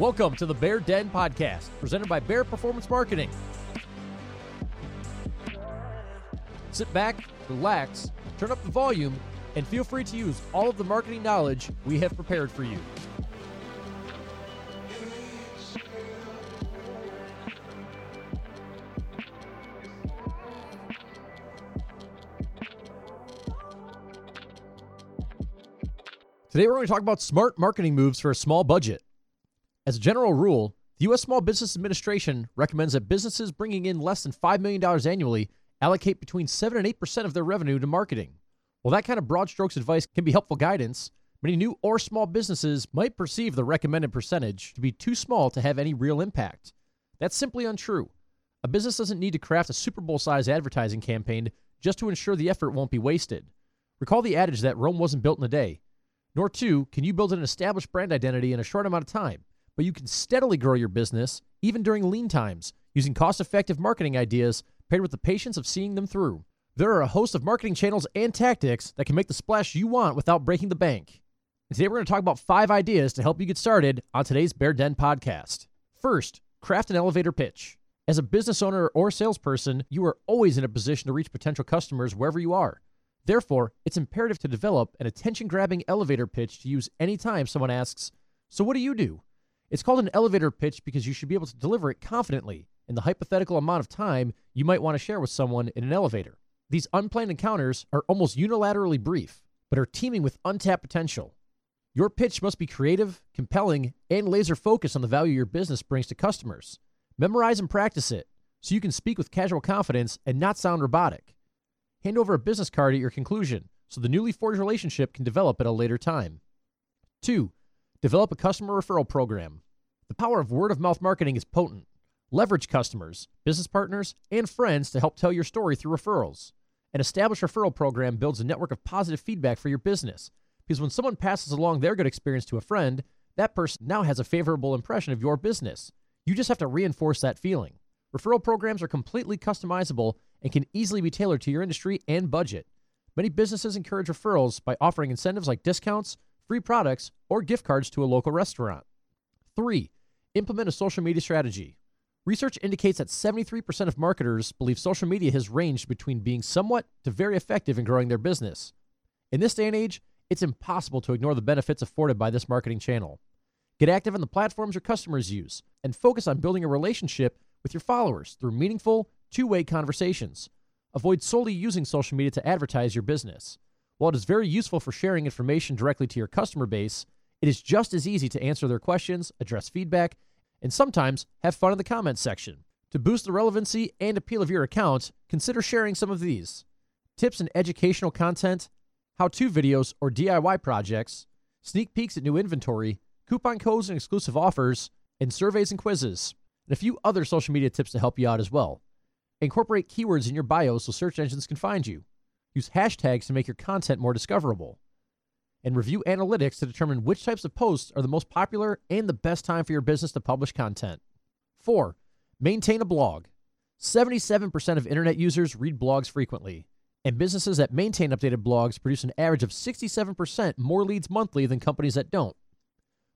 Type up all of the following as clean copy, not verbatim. Welcome to the Bear Den podcast, presented by Bear Performance Marketing. Sit back, relax, turn up the volume, and feel free to use all of the marketing knowledge we have prepared for you. Today we're going to talk about smart marketing moves for a small budget. As a general rule, the U.S. Small Business Administration recommends that businesses bringing in less than $5 million annually allocate between 7 and 8% of their revenue to marketing. While that kind of broad strokes advice can be helpful guidance, many new or small businesses might perceive the recommended percentage to be too small to have any real impact. That's simply untrue. A business doesn't need to craft a Super Bowl-sized advertising campaign just to ensure the effort won't be wasted. Recall the adage that Rome wasn't built in a day. Nor, too, can you build an established brand identity in a short amount of time, but you can steadily grow your business, even during lean times, using cost-effective marketing ideas paired with the patience of seeing them through. There are a host of marketing channels and tactics that can make the splash you want without breaking the bank. And today we're going to talk about 5 ideas to help you get started on today's Bear Den podcast. First, craft an elevator pitch. As a business owner or salesperson, you are always in a position to reach potential customers wherever you are. Therefore, it's imperative to develop an attention-grabbing elevator pitch to use any time someone asks, "So what do you do?" It's called an elevator pitch because you should be able to deliver it confidently in the hypothetical amount of time you might want to share with someone in an elevator. These unplanned encounters are almost unilaterally brief, but are teeming with untapped potential. Your pitch must be creative, compelling, and laser-focused on the value your business brings to customers. Memorize and practice it so you can speak with casual confidence and not sound robotic. Hand over a business card at your conclusion so the newly forged relationship can develop at a later time. 2. Develop a customer referral program. The power of word-of-mouth marketing is potent. Leverage customers, business partners, and friends to help tell your story through referrals. An established referral program builds a network of positive feedback for your business, because when someone passes along their good experience to a friend, that person now has a favorable impression of your business. You just have to reinforce that feeling. Referral programs are completely customizable and can easily be tailored to your industry and budget. Many businesses encourage referrals by offering incentives like discounts, free products, or gift cards to a local restaurant. 3. Implement a social media strategy. Research indicates that 73% of marketers believe social media has ranged between being somewhat to very effective in growing their business. In this day and age, it's impossible to ignore the benefits afforded by this marketing channel. Get active on the platforms your customers use and focus on building a relationship with your followers through meaningful, two-way conversations. Avoid solely using social media to advertise your business. While it is very useful for sharing information directly to your customer base, it is just as easy to answer their questions, address feedback, and sometimes have fun in the comments section. To boost the relevancy and appeal of your account, consider sharing some of these: tips and educational content, how-to videos or DIY projects, sneak peeks at new inventory, coupon codes and exclusive offers, and surveys and quizzes, and a few other social media tips to help you out as well. Incorporate keywords in your bio so search engines can find you. Use hashtags to make your content more discoverable. And review analytics to determine which types of posts are the most popular and the best time for your business to publish content. 4. Maintain a blog. 77% of internet users read blogs frequently, and businesses that maintain updated blogs produce an average of 67% more leads monthly than companies that don't.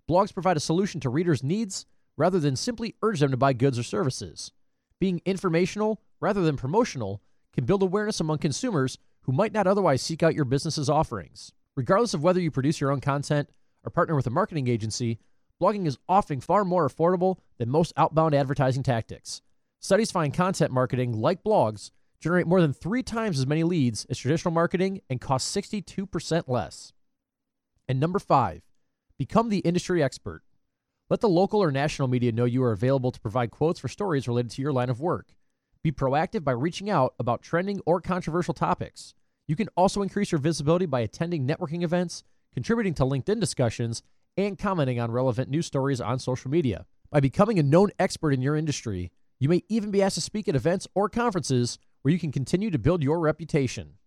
Blogs provide a solution to readers' needs rather than simply urge them to buy goods or services. Being informational rather than promotional can build awareness among consumers who might not otherwise seek out your business's offerings. Regardless of whether you produce your own content or partner with a marketing agency, blogging is often far more affordable than most outbound advertising tactics. Studies find content marketing, like blogs, generate more than 3 times as many leads as traditional marketing and cost 62% less. And number 5, become the industry expert. Let the local or national media know you are available to provide quotes for stories related to your line of work. Be proactive by reaching out about trending or controversial topics. You can also increase your visibility by attending networking events, contributing to LinkedIn discussions, and commenting on relevant news stories on social media. By becoming a known expert in your industry, you may even be asked to speak at events or conferences where you can continue to build your reputation.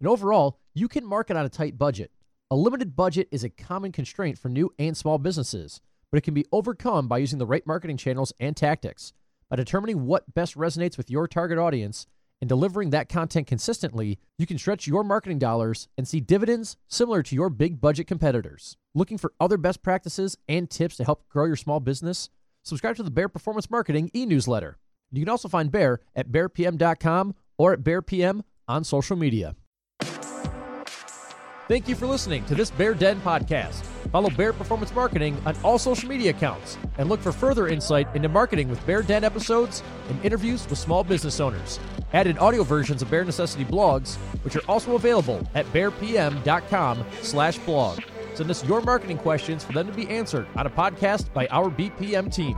And overall, you can market on a tight budget. A limited budget is a common constraint for new and small businesses, but it can be overcome by using the right marketing channels and tactics. By determining what best resonates with your target audience and delivering that content consistently, you can stretch your marketing dollars and see dividends similar to your big budget competitors. Looking for other best practices and tips to help grow your small business? Subscribe to the Bear Performance Marketing e-newsletter. You can also find Bear at bearpm.com or at bearpm on social media. Thank you for listening to this Bear Den podcast. Follow Bear Performance Marketing on all social media accounts and look for further insight into marketing with Bear Den episodes and interviews with small business owners. Added audio versions of Bear Necessity blogs, which are also available at bearpm.com/blog. Send us your marketing questions for them to be answered on a podcast by our BPM team.